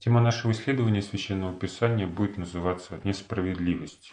Тема нашего исследования Священного Писания будет называться «Несправедливость».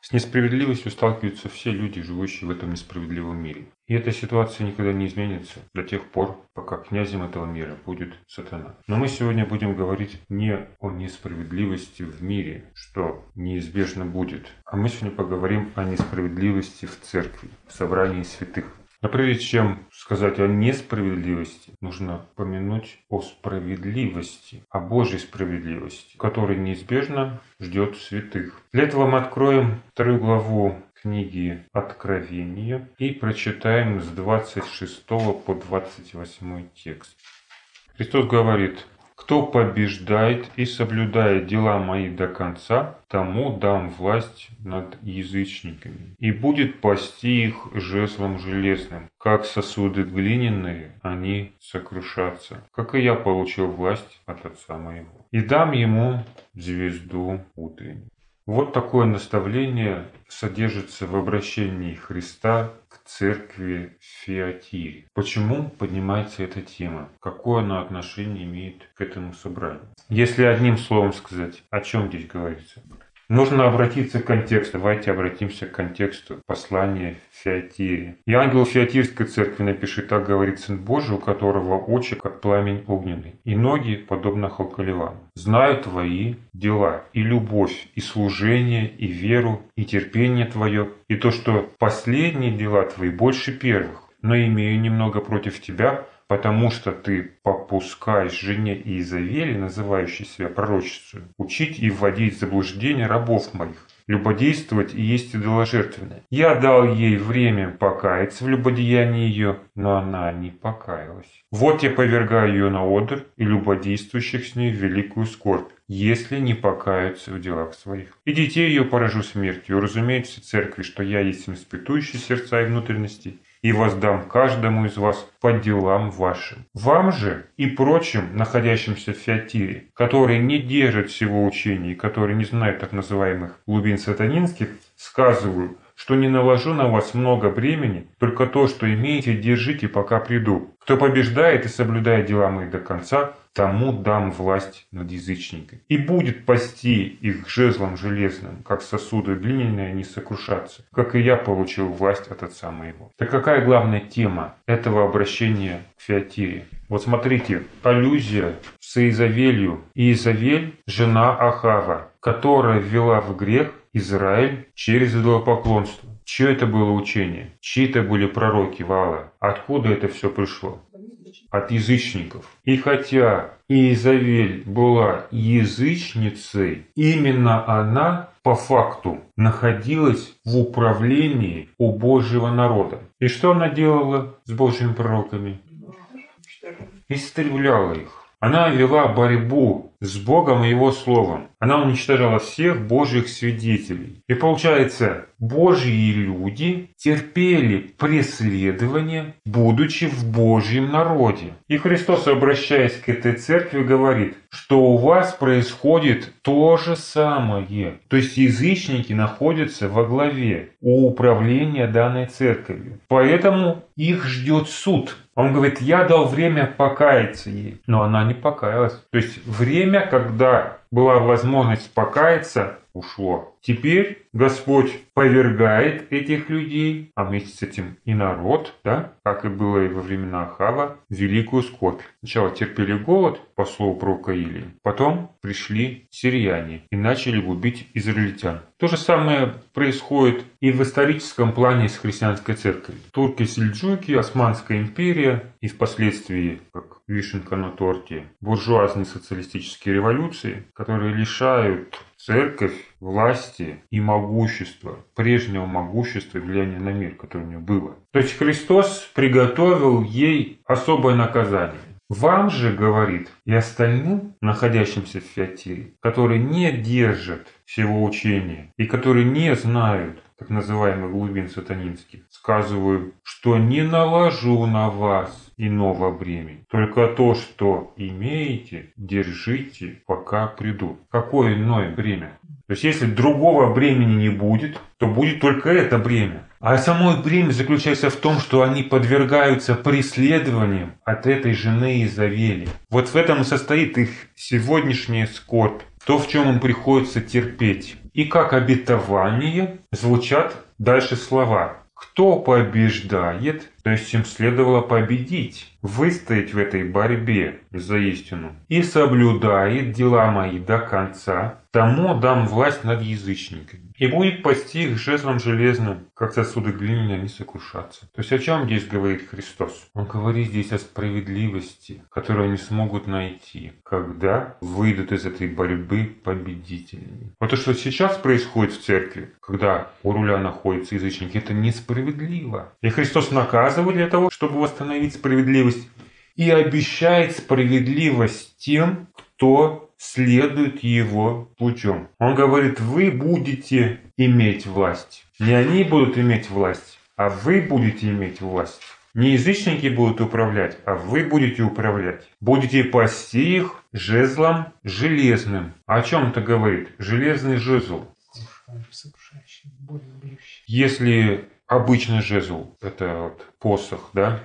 С несправедливостью сталкиваются все люди, живущие в этом несправедливом мире. И эта ситуация никогда не изменится до тех пор, пока князем этого мира будет сатана. Но мы сегодня будем говорить не о несправедливости в мире, что неизбежно будет, а мы сегодня поговорим о несправедливости в церкви, в собрании святых. Но прежде чем сказать о несправедливости, нужно помянуть о справедливости, о Божьей справедливости, которая неизбежно ждет святых. Для этого мы откроем 2 главу книги Откровения и прочитаем с 26 по 28 текст. Христос говорит: «Кто побеждает и соблюдает дела мои до конца, тому дам власть над язычниками, и будет пасти их жезлом железным. Как сосуды глиняные, они сокрушатся, как и я получил власть от Отца моего. И дам ему звезду утреннюю». Вот такое наставление содержится в обращении Христа к церкви в Фиатире. Почему поднимается эта тема? Какое она отношение имеет к этому собранию? Если одним словом сказать, о чем здесь говорится? Нужно обратиться к контексту. Давайте обратимся к контексту послания Фиатире. «И ангел Фиатирской церкви напиши, так говорит Сын Божий, у которого очи, как пламень огненный, и ноги, подобно холколевам. Знаю твои дела, и любовь, и служение, и веру, и терпение твое, и то, что последние дела твои больше первых, но имею немного против тебя, потому что ты попускаешь жене Иезавели, называющей себя пророчицей, учить и вводить в заблуждение рабов моих, любодействовать и есть идоложертвенное. Я дал ей время покаяться в любодеянии ее, но она не покаялась. Вот я повергаю ее на одырь и любодействующих с ней великую скорбь, если не покаются в делах своих. И детей ее поражу смертью, разумеется, церкви, что я есть им испытующий сердца и внутренности, и воздам каждому из вас по делам вашим. Вам же и прочим, находящимся в Фиатире, которые не держат всего учения и которые не знают так называемых глубин сатанинских, сказываю, что не наложу на вас много бремени, только то, что имеете, держите, пока приду. Кто побеждает и соблюдает дела мои до конца, тому дам власть над язычниками. И будет пасти их жезлом железным, как сосуды глиняные не сокрушатся, как и я получил власть от Отца моего». Так какая главная тема этого обращения к Фиатире? Вот смотрите, аллюзия с Иезавелью. Иезавель – жена Ахава, которая ввела в грех Израиль через идолопоклонство. Чье это было учение? Чьи это были пророки Вала? Откуда это все пришло? От язычников. И хотя Иезавель была язычницей, именно она по факту находилась в управлении у Божьего народа. И что она делала с Божьими пророками? Истребляла их. Она вела борьбу с Богом и Его Словом. Она уничтожала всех Божьих свидетелей. И получается, Божьи люди терпели преследование, будучи в Божьем народе. И Христос, обращаясь к этой церкви, говорит, что у вас происходит то же самое. То есть язычники находятся во главе у управления данной церковью. Поэтому их ждет суд. Он говорит: я дал время покаяться ей, но она не покаялась. То есть время, когда была возможность покаяться, ушло. Теперь Господь повергает этих людей, а вместе с этим и народ, да, как и было и во времена Ахава, великую скорбь. Сначала терпели голод, по слову пророка Илии, потом пришли сирияне и начали губить израильтян. То же самое происходит и в историческом плане с христианской церковью. Турки-сельджуки, Османская империя и впоследствии, как вишенка на торте, буржуазные социалистические революции, которые лишают церковь власти и могущества, прежнего могущества и влияния на мир, которое у нее было. То есть Христос приготовил ей особое наказание. «Вам же, — говорит, — и остальным, находящимся в Фиатире, которые не держат всего учения и которые не знают так называемых глубин сатанинских, сказываю, что не наложу на вас иного бремени. Только то, что имеете, держите, пока приду». Какое иное бремя? То есть, если другого бремени не будет, то будет только это бремя. А само бремя заключается в том, что они подвергаются преследованиям от этой жены Иезавели. Вот в этом и состоит их сегодняшняя скорбь, то, в чем им приходится терпеть. И как обетование звучат дальше слова. Кто побеждает, то есть им следовало победить, выстоять в этой борьбе за истину, и соблюдает дела мои до конца, тому дам власть над язычниками, и будет пасти их жезлом железным, как сосуды глиняные не сокрушатся. То есть о чем здесь говорит Христос? Он говорит здесь о справедливости, которую они смогут найти, когда выйдут из этой борьбы победителями. Вот то, что сейчас происходит в церкви, когда у руля находятся язычники, это несправедливо. И Христос наказывает для того, чтобы восстановить справедливость, и обещает справедливость тем, кто следует его путем. Он говорит, вы будете иметь власть. Не они будут иметь власть, а вы будете иметь власть. Не язычники будут управлять, а вы будете управлять. Будете пасти их жезлом железным. О чем это говорит? Железный жезл. Если обычный жезл, это вот посох, да,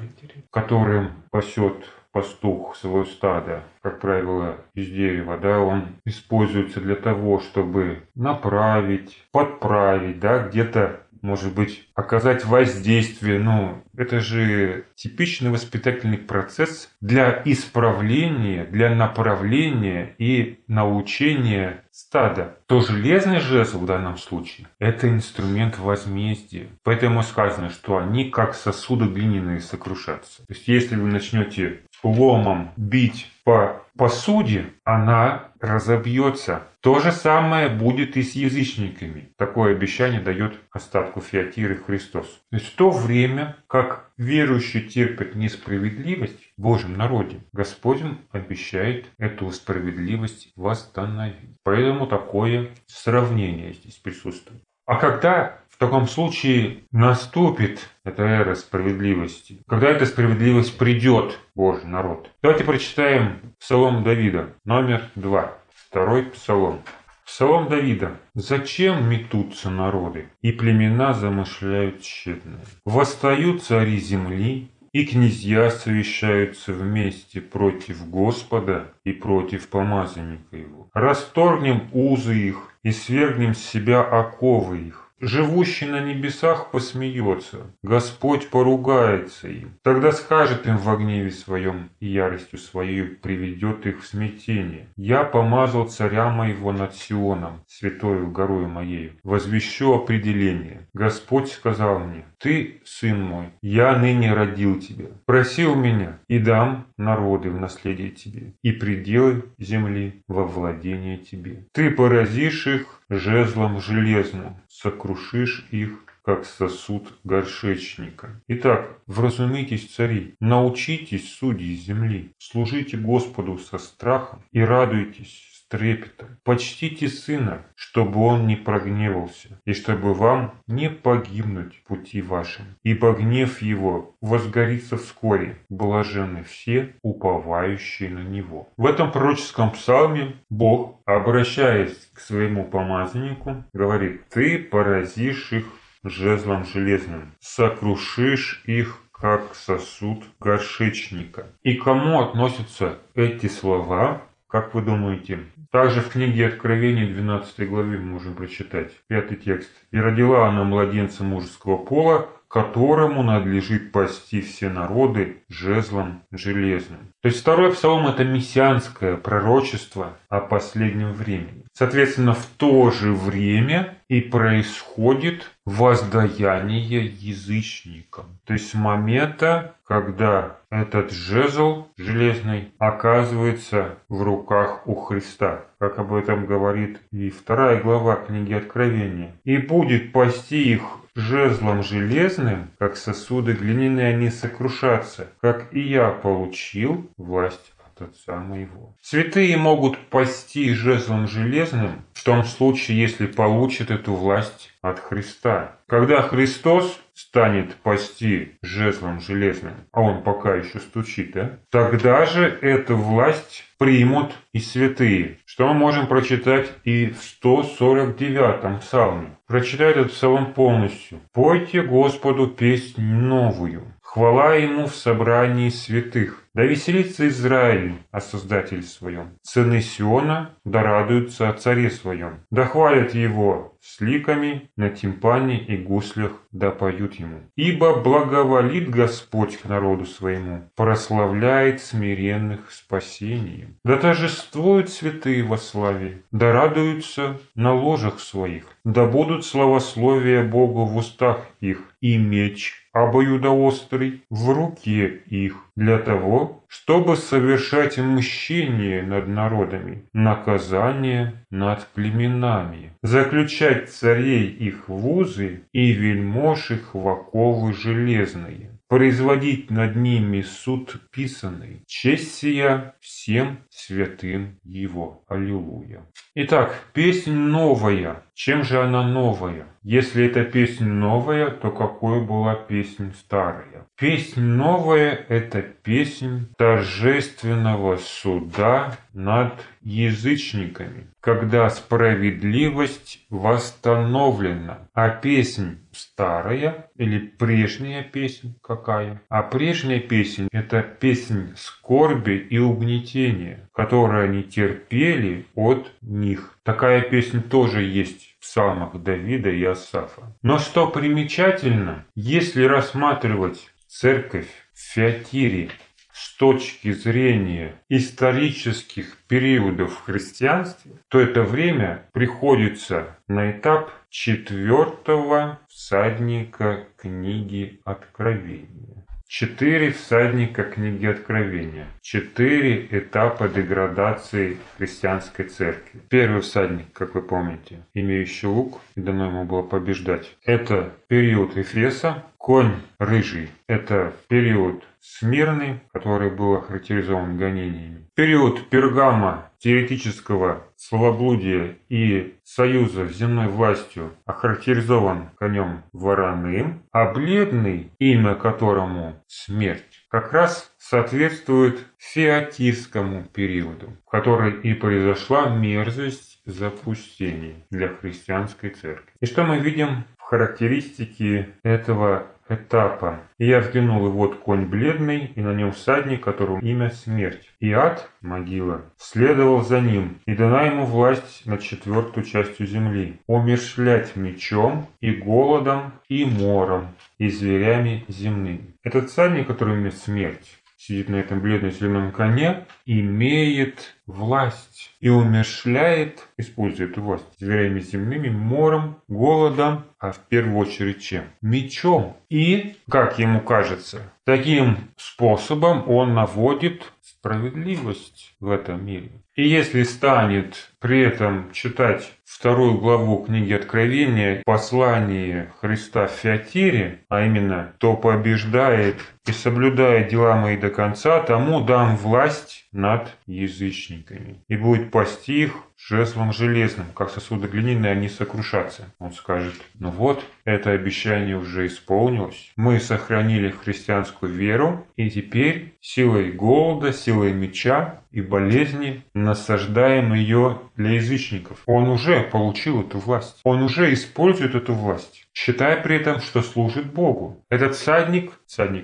которым пасет пастух свое стадо, как правило, из дерева, да, он используется для того, чтобы направить, подправить, да, где-то, может быть, оказать воздействие. Ну, это же типичный воспитательный процесс для исправления, для направления и научения стада. То железный жезл в данном случае – это инструмент возмездия. Поэтому сказано, что они как сосуды глиняные сокрушатся. То есть, если вы начнете ломом бить по посуде, она разобьется. То же самое будет и с язычниками. Такое обещание дает остатку Фиатиры Христос. То есть в то время, как верующие терпят несправедливость в Божьем народе, Господь обещает эту справедливость восстановить. Поэтому такое сравнение здесь присутствует. А когда в таком случае наступит эта эра справедливости, когда эта справедливость придет, Божий народ? Давайте прочитаем Псалом Давида, номер 2, второй Псалом. Псалом Давида. «Зачем метутся народы, и племена замышляют тщетное? Восстают цари земли, и князья совещаются вместе против Господа и против помазанника его. Расторгнем узы их, и свергнем с себя оковы их. Живущий на небесах посмеется, Господь поругается им. Тогда скажет им во гневе своем и яростью своей приведет их в смятение. Я помазал царя моего над Сионом, святою горою моею, возвещу определение. Господь сказал мне, ты, сын мой, я ныне родил тебя. Проси у меня, и дам народы в наследие тебе, и пределы земли во владение тебе. Ты поразишь их жезлом железным, сокрушишь их, как сосуд горшечника. Итак, вразумитесь, цари, научитесь, судьи земли, служите Господу со страхом и радуйтесь с трепетом. Почтите сына, чтобы он не прогневался, и чтобы вам не погибнуть пути вашим. Ибо гнев его возгорится вскоре, блаженны все, уповающие на него». В этом пророческом псалме Бог, обращаясь к своему помазаннику, говорит: «Ты поразишь их жезлом железным, сокрушишь их, как сосуд горшечника». И кому относятся эти слова, как вы думаете? Также в книге Откровения 12 главе мы можем прочитать 5 текст. «И родила она младенца мужеского пола, которому надлежит пасти все народы жезлом железным». То есть второй псалом – это мессианское пророчество о последнем времени. Соответственно, в то же время и происходит воздаяние язычникам. То есть с момента, когда этот жезл железный оказывается в руках у Христа, как об этом говорит и 2 глава книги Откровения. «И будет пасти их жезлом железным, как сосуды глиняные они сокрушатся, как и я получил власть от Отца моего. Святые могут пасти жезлом железным в том случае, если получат эту власть от Христа. Когда Христос станет пасти жезлом железным, а он пока еще стучит, тогда же эту власть примут и святые, что мы можем прочитать и в 149-м псалме. Прочитай этот псалом полностью. «Пойте Господу песнь новую, хвала Ему в собрании святых. Да веселится Израиль о Создателе своем, сыны Сиона да радуются о Царе своем, да хвалят Его с ликами на тимпане и гуслях, да поют Ему. Ибо благоволит Господь к народу своему, прославляет смиренных спасением. Да торжествуют святые во славе, да радуются на ложах своих, да будут славословия Богу в устах их, и меч обоюдоострый в руке их, для того, чтобы совершать мщение над народами, наказание над племенами, заключать царей их в узы и вельмож их в оковы железные, производить над ними суд писанный, честь сия всем святым его». Аллилуйя. Итак, песнь новая. Чем же она новая? Если эта песнь новая, то какой была песнь старая? Песнь новая – это песнь торжественного суда над язычниками, когда справедливость восстановлена. А песнь старая или прежняя песнь какая? А прежняя песнь – это песнь скорби и угнетения, которые они терпели от них. Такая песня тоже есть в псалмах Давида и Асафа. Но что примечательно, если рассматривать церковь в Фиатире с точки зрения исторических периодов в христианстве, то это время приходится на этап 4-го всадника книги Откровения. 4 всадника книги Откровения. 4 этапа деградации христианской церкви. Первый всадник, как вы помните, имеющий лук, и дано ему было побеждать. Это период Эфеса. Конь рыжий – это период Смирный, который был охарактеризован гонениями. Период Пергама, теоретического словоблудия и союза с земной властью охарактеризован конем вороным, а бледный, имя которому смерть, как раз соответствует фиатирскому периоду, в который и произошла мерзость запустения для христианской церкви. И что мы видим в характеристике этого этапа? «И я взглянул, и вот конь бледный, и на нем всадник, которому имя смерть. И ад, могила, следовал за ним, и дана ему власть над 4-ю частью земли, умершлять мечом, и голодом, и мором, и зверями земными». Этот всадник, который имеет смерть, сидит на этом бледно-зеленом коне, имеет власть и умершляет, используя эту власть, зверями земными, мором, голодом, а в первую очередь чем? Мечом. И, как ему кажется, таким способом он наводит справедливость в этом мире. И если станет при этом читать 2 главу книги Откровения, послание Христа в Фиатире, а именно «то побеждает и соблюдает дела мои до конца, тому дам власть над язычниками, и будет пасти их жезлом железным, как сосуды глиняные, они сокрушатся». Он скажет: ну вот, это обещание уже исполнилось. Мы сохранили христианскую веру, и теперь силой голода, силой меча и болезни насаждаем ее для язычников. Он уже получил эту власть. Он уже использует эту власть, считая при этом, что служит Богу. Этот всадник,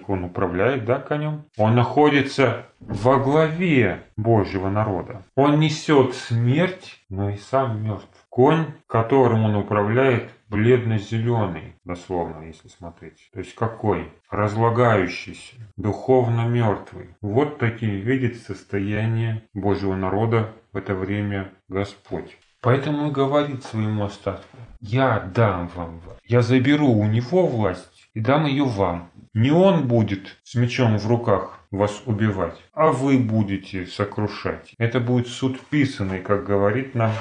он управляет, да, конем? Он находится во главе Божьего народа. Он несет смерть, но и сам мертв. Конь, которым он управляет, бледно-зеленый, дословно, если смотреть. То есть какой? Разлагающийся, духовно мертвый. Вот таким видит состояние Божьего народа в это время Господь. Поэтому он говорит своему остатку: я дам вам власть. Я заберу у него власть и дам ее вам. Не он будет с мечом в руках вас убивать, а вы будете сокрушать. Это будет суд писанный, как говорит нам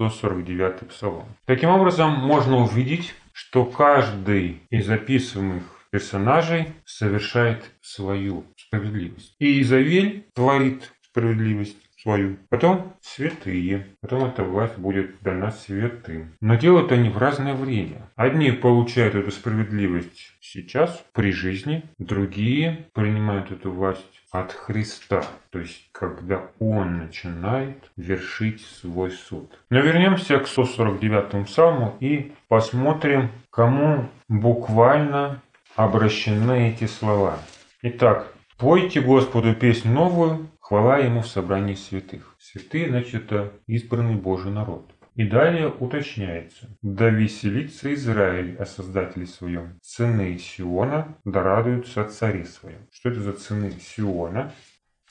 149-й псалом. Таким образом, можно увидеть, что каждый из описываемых персонажей совершает свою справедливость. И Иезавель творит справедливость свою. Потом святые. Потом эта власть будет дана святым. Но делают они в разное время. Одни получают эту справедливость сейчас, при жизни. Другие принимают эту власть от Христа. То есть, когда Он начинает вершить свой суд. Но вернемся к 149-му псалму и посмотрим, кому буквально обращены эти слова. Итак, «Пойте Господу песнь новую, хвала Ему в собрании святых». Святые, значит, это избранный Божий народ. И далее уточняется: «Да веселится Израиль о Создателе своем, сыны Сиона, да радуются о царе своем». Что это за сыны Сиона?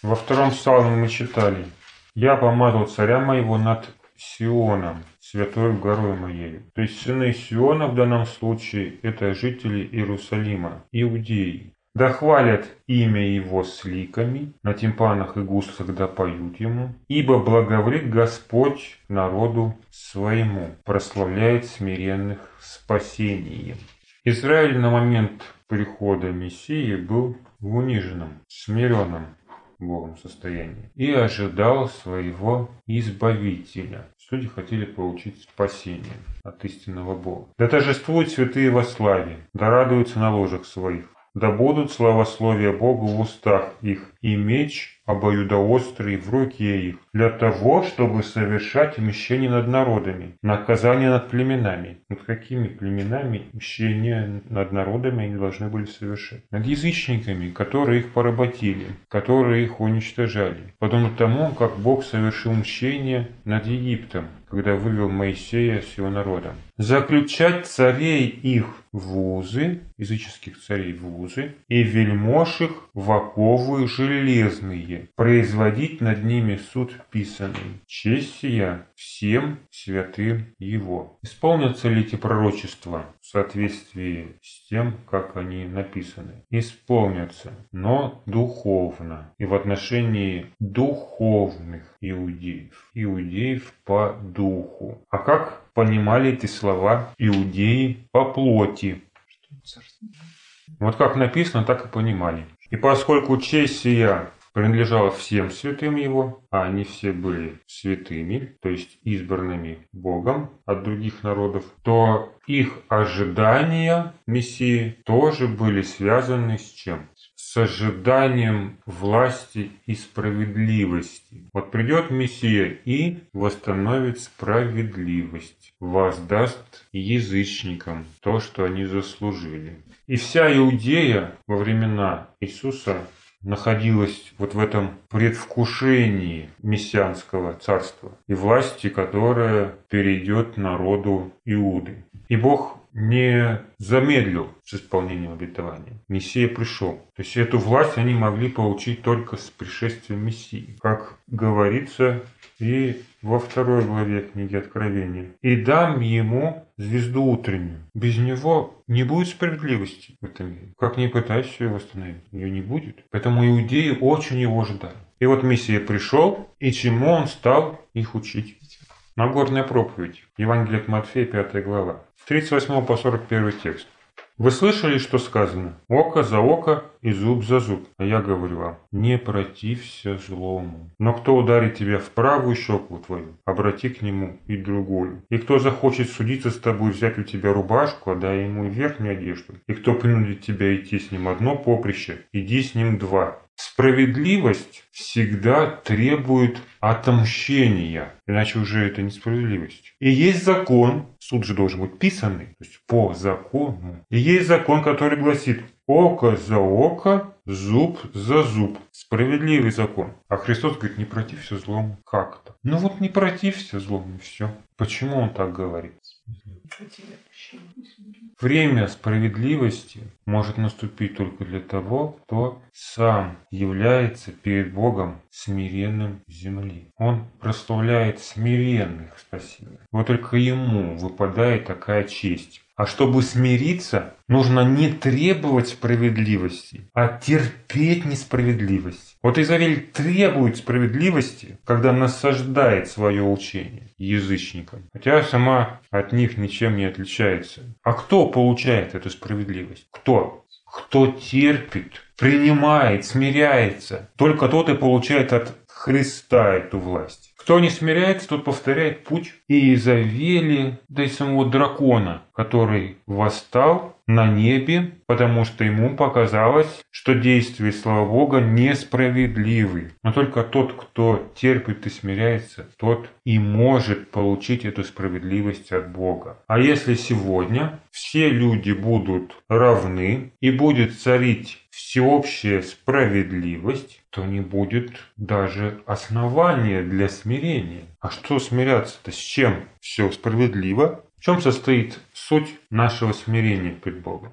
Во втором псалме мы читали: «Я помазал царя моего над Сионом, святой горой моей». То есть сыны Сиона в данном случае это жители Иерусалима, иудеи. «Да хвалят имя Его с ликами, на тимпанах и гуслах да поют Ему, ибо благоволит Господь народу своему, прославляет смиренных спасением». Израиль на момент прихода Мессии был в униженном, смиренном Богом состоянии и ожидал своего Избавителя. Люди хотели получить спасение от истинного Бога. «Да торжествуют святые во славе, да радуются на ложах своих, да будут славословия Богу в устах их, и меч обоюдоострый в руке их, для того, чтобы совершать мщение над народами, наказание над племенами». Над какими племенами мщение над народами они должны были совершать? Над язычниками, которые их поработили, которые их уничтожали. Подобно тому, как Бог совершил мщение над Египтом, когда вывел Моисея с его народом. «Заключать царей их в узы», языческих царей в узы, «и вельмож их в оковы железные, производить над ними суд писанный. Честь сия всем святым его». Исполнятся ли эти пророчества в соответствии с тем, как они написаны? Исполнятся, но духовно и в отношении духовных иудеев, иудеев по духу. А как понимали эти слова иудеи по плоти? Вот как написано, так и понимали. «И поскольку честь сия принадлежала всем святым его», а они все были святыми, то есть избранными Богом от других народов, то их ожидания Мессии тоже были связаны с чем? С ожиданием власти и справедливости. Вот придет Мессия и восстановит справедливость, воздаст язычникам то, что они заслужили. И вся Иудея во времена Иисуса находилась вот в этом предвкушении мессианского царства и власти, которая перейдет народу Иуды. И Бог не замедлил с исполнением обетования. Мессия пришел. То есть эту власть они могли получить только с пришествием Мессии, как говорится и во 2 главе книги Откровения. «И дам ему звезду утреннюю». Без него не будет справедливости в этом мире. Как ни пытайся ее восстановить, ее не будет. Поэтому иудеи очень его ждали. И вот Мессия пришел, и чему он стал их учить? Нагорная проповедь. Евангелие от Матфея, 5 глава. С 38 по 41 текст. «Вы слышали, что сказано? Око за око и зуб за зуб. А я говорю вам, не протився злому. Но кто ударит тебя в правую щеку твою, обрати к нему и другую. И кто захочет судиться с тобой, взять у тебя рубашку, отдай ему и верхнюю одежду. И кто принудит тебя идти с ним одно поприще, иди с ним два». Справедливость всегда требует отмщения, иначе уже это несправедливость. И есть закон, суд же должен быть писанный, то есть по закону. И есть закон, который гласит: око за око, зуб за зуб. Справедливый закон. А Христос говорит: не протився злому. Как-то. Ну вот не протився злому, и все. Почему он так говорит? Время справедливости может наступить только для того, кто сам является перед Богом смиренным земли. Он прославляет смиренных спасения. Вот только ему выпадает такая честь. А чтобы смириться, нужно не требовать справедливости, а терпеть несправедливость. Вот Иезавель требует справедливости, когда насаждает свое учение язычникам, хотя сама от них ничем не отличается. А кто получает эту справедливость? Кто? Кто терпит, принимает, смиряется. Только тот и получает от Христа эту власть. Кто не смиряется, тот повторяет путь Иезавели, да и самого дракона, который восстал на небе, потому что ему показалось, что действия, слава Бога, несправедливы. Но только тот, кто терпит и смиряется, тот и может получить эту справедливость от Бога. А если сегодня все люди будут равны и будет царить всеобщая справедливость, то не будет даже основания для смирения. А что смиряться-то? С чем все справедливо? В чем состоит суть нашего смирения перед Богом?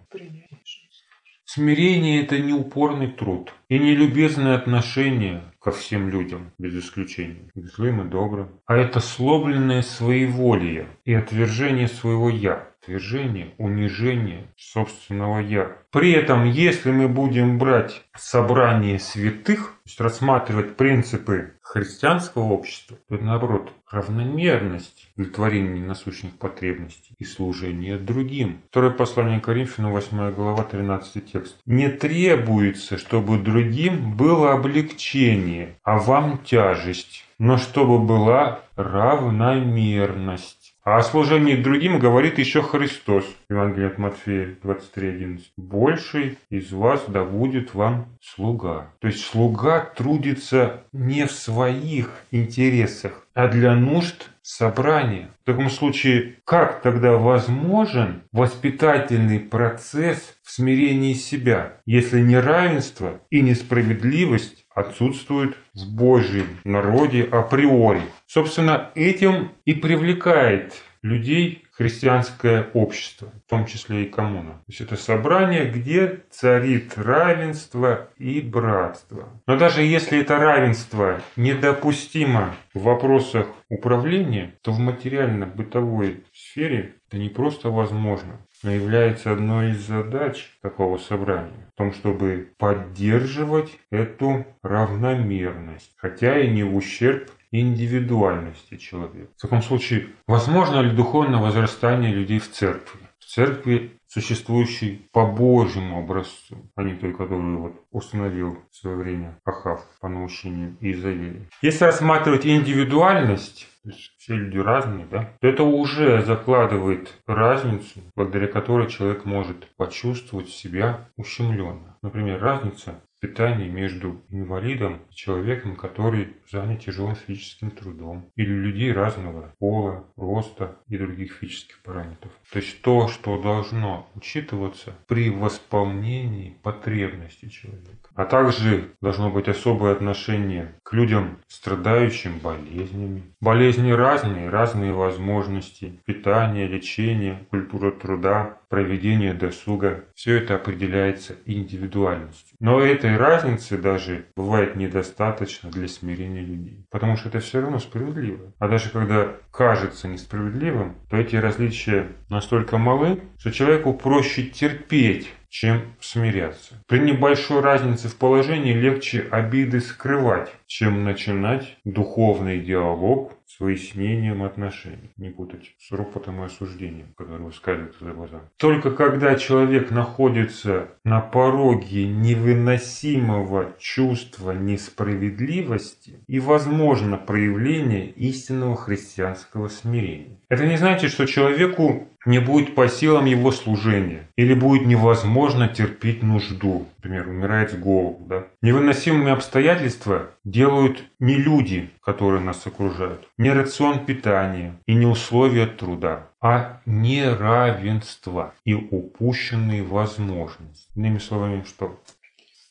Смирение – это не упорный труд и не любезное отношение ко всем людям, без исключения, к злым и добрым, а это сломленное своеволие и отвержение своего «я». Отвержение, унижение собственного «я». При этом, если мы будем брать собрание святых, то есть рассматривать принципы христианского общества, то это, наоборот, равномерность удовлетворения насущных потребностей и служения другим. Второе послание к Коринфянам, 8 глава, 13 текст. «Не требуется, чтобы другим было облегчение, а вам тяжесть, но чтобы была равномерность». А о служении другим говорит еще Христос. Евангелие от Матфея 23:11. «Больший из вас да будет вам слуга». То есть слуга трудится не в своих интересах, а для нужд собрания. В таком случае, как тогда возможен воспитательный процесс в смирении себя, если неравенство и несправедливость отсутствует в Божьем народе априори? Собственно, этим и привлекает людей христианское общество, в том числе и коммуна. То есть это собрание, где царит равенство и братство. Но даже если это равенство недопустимо в вопросах управления, то в материально-бытовой сфере это не просто возможно, но является одной из задач такого собрания в том, чтобы поддерживать эту равномерность, хотя и не в ущерб индивидуальности человека. В таком случае, возможно ли духовное возрастание людей в церкви? В церкви, существующей по Божьему образцу, а не той, которую установил в свое время Ахав по наущению Иезавеля. Если рассматривать индивидуальность, то есть все люди разные, да, то это уже закладывает разницу, благодаря которой человек может почувствовать себя ущемленно. Например, разница питание между инвалидом и человеком, который занят тяжелым физическим трудом, или людей разного пола, роста и других физических параметров. То есть то, что должно учитываться при восполнении потребностей человека. А также должно быть особое отношение к людям, страдающим болезнями. Болезни разные, разные возможности питания, лечения, культура труда, проведение досуга. Все это определяется индивидуальностью. Но это разницы даже бывает недостаточно для смирения людей, потому что это все равно справедливо. А даже когда кажется несправедливым, то эти различия настолько малы, что человеку проще терпеть, чем смиряться. При небольшой разнице в положении легче обиды скрывать, чем начинать духовный диалог с выяснением отношений. Не путать с ропотом и осуждением, которое высказывается за глаза. Только когда человек находится на пороге невыносимого чувства несправедливости и возможно проявление истинного христианского смирения. Это не значит, что человеку не будет по силам его служения или будет невозможно терпеть нужду. Например, умирает с голоду. Да? Невыносимыми обстоятельства делают не люди, которые нас окружают, не рацион питания и не условия труда, а неравенство и упущенные возможности. Иными словами, что?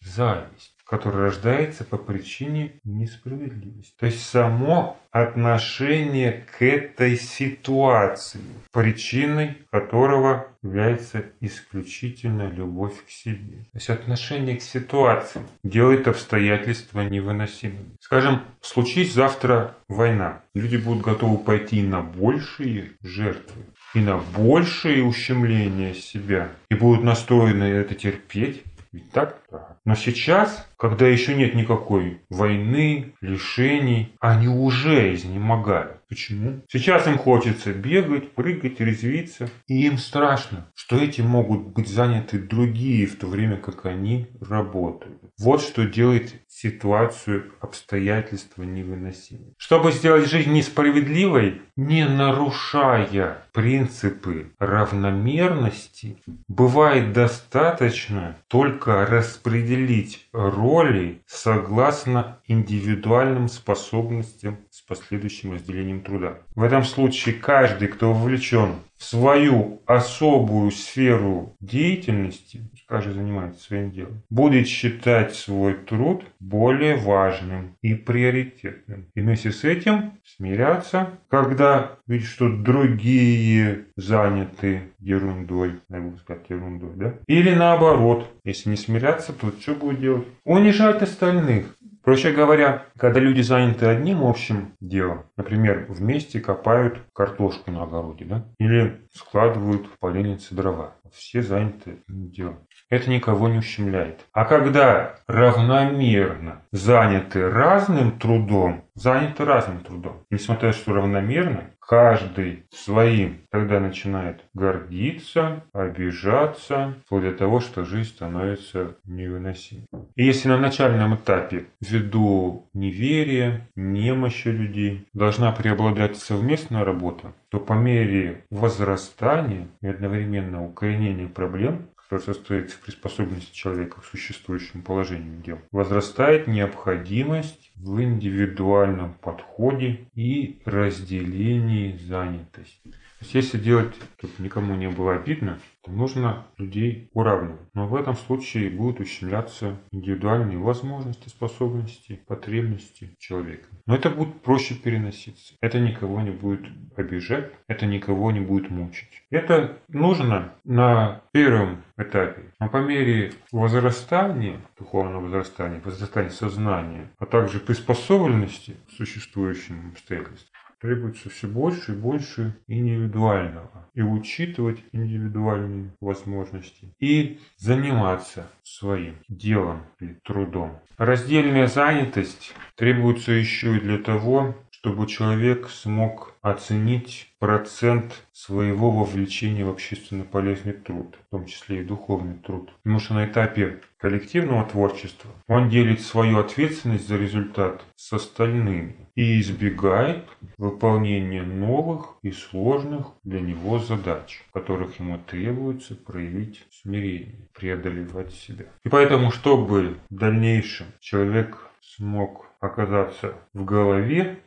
Зависть, которая рождается по причине несправедливости. То есть само отношение к этой ситуации, причиной которого является исключительно любовь к себе. То есть отношение к ситуации делает обстоятельства невыносимыми. Скажем, случись завтра война. Люди будут готовы пойти на большие жертвы и на большие ущемления себя и будут настроены это терпеть. Ведь так? Но сейчас, когда еще нет никакой войны, лишений, они уже изнемогают. Почему? Сейчас им хочется бегать, прыгать, резвиться. И им страшно, что эти могут быть заняты другие, в то время как они работают. Вот что делает ситуацию обстоятельства невыносимой. Чтобы сделать жизнь несправедливой, не нарушая принципы равномерности, бывает достаточно только распределить роли согласно индивидуальным способностям с последующим разделением труда. В этом случае каждый, кто вовлечен в свою особую сферу деятельности, каждый занимается своим делом, будет считать свой труд более важным и приоритетным. И вместе с этим смиряться, когда видишь, что другие заняты ерундой, я могу сказать ерундой, да? Или наоборот, если не смиряться, то что будет делать? Унижать остальных. Проще говоря, когда люди заняты одним общим делом, например, вместе копают картошку на огороде, да? Или складывают в поленнице дрова, все заняты делом. Это никого не ущемляет. А когда равномерно заняты разным трудом, несмотря на то, что равномерно, каждый своим, тогда начинает гордиться, обижаться, вплоть до того, что жизнь становится невыносимой. И если на начальном этапе ввиду неверия, немощи людей должна преобладать совместная работа, то по мере возрастания и одновременно укоренения проблем, который состоит в приспособленности человека к существующему положению дел, возрастает необходимость в индивидуальном подходе и разделении занятости. То есть, если делать, чтобы никому не было обидно, то нужно людей уравнивать. Но в этом случае будут ущемляться индивидуальные возможности, способности, потребности человека. Но это будет проще переноситься. Это никого не будет обижать, это никого не будет мучить. Это нужно на первом этапе. Но по мере возрастания, духовного возрастания, возрастания сознания, а также приспособленности к существующим обстоятельствам, требуется все больше и больше индивидуального. И учитывать индивидуальные возможности. И заниматься своим делом или трудом. Раздельная занятость требуется еще и для того, чтобы человек смог оценить процент своего вовлечения в общественно полезный труд, в том числе и духовный труд. Потому что на этапе коллективного творчества он делит свою ответственность за результат с остальными и избегает выполнения новых и сложных для него задач, в которых ему требуется проявить смирение, преодолевать себя. И поэтому, чтобы в дальнейшем человек смог оказаться во главе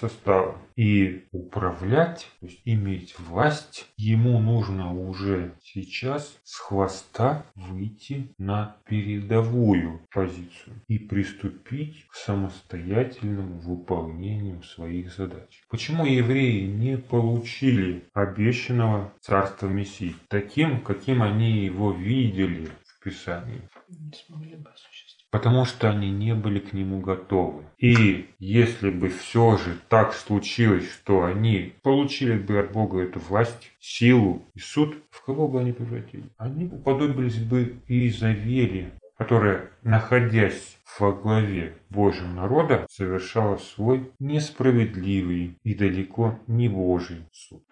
состава и управлять, то есть иметь власть, ему нужно уже сейчас с хвоста выйти на передовую позицию и приступить к самостоятельному выполнению своих задач. Почему евреи не получили обещанного царства Мессии таким, каким они его видели в Писании? Не смогли бы осуществить. Потому что они не были к нему готовы. И если бы все же так случилось, что они получили бы от Бога эту власть, силу и суд, в кого бы они превратились? Они уподобились бы Иезавели, которая, находясь во главе Божьего народа, совершала свой несправедливый и далеко не Божий суд.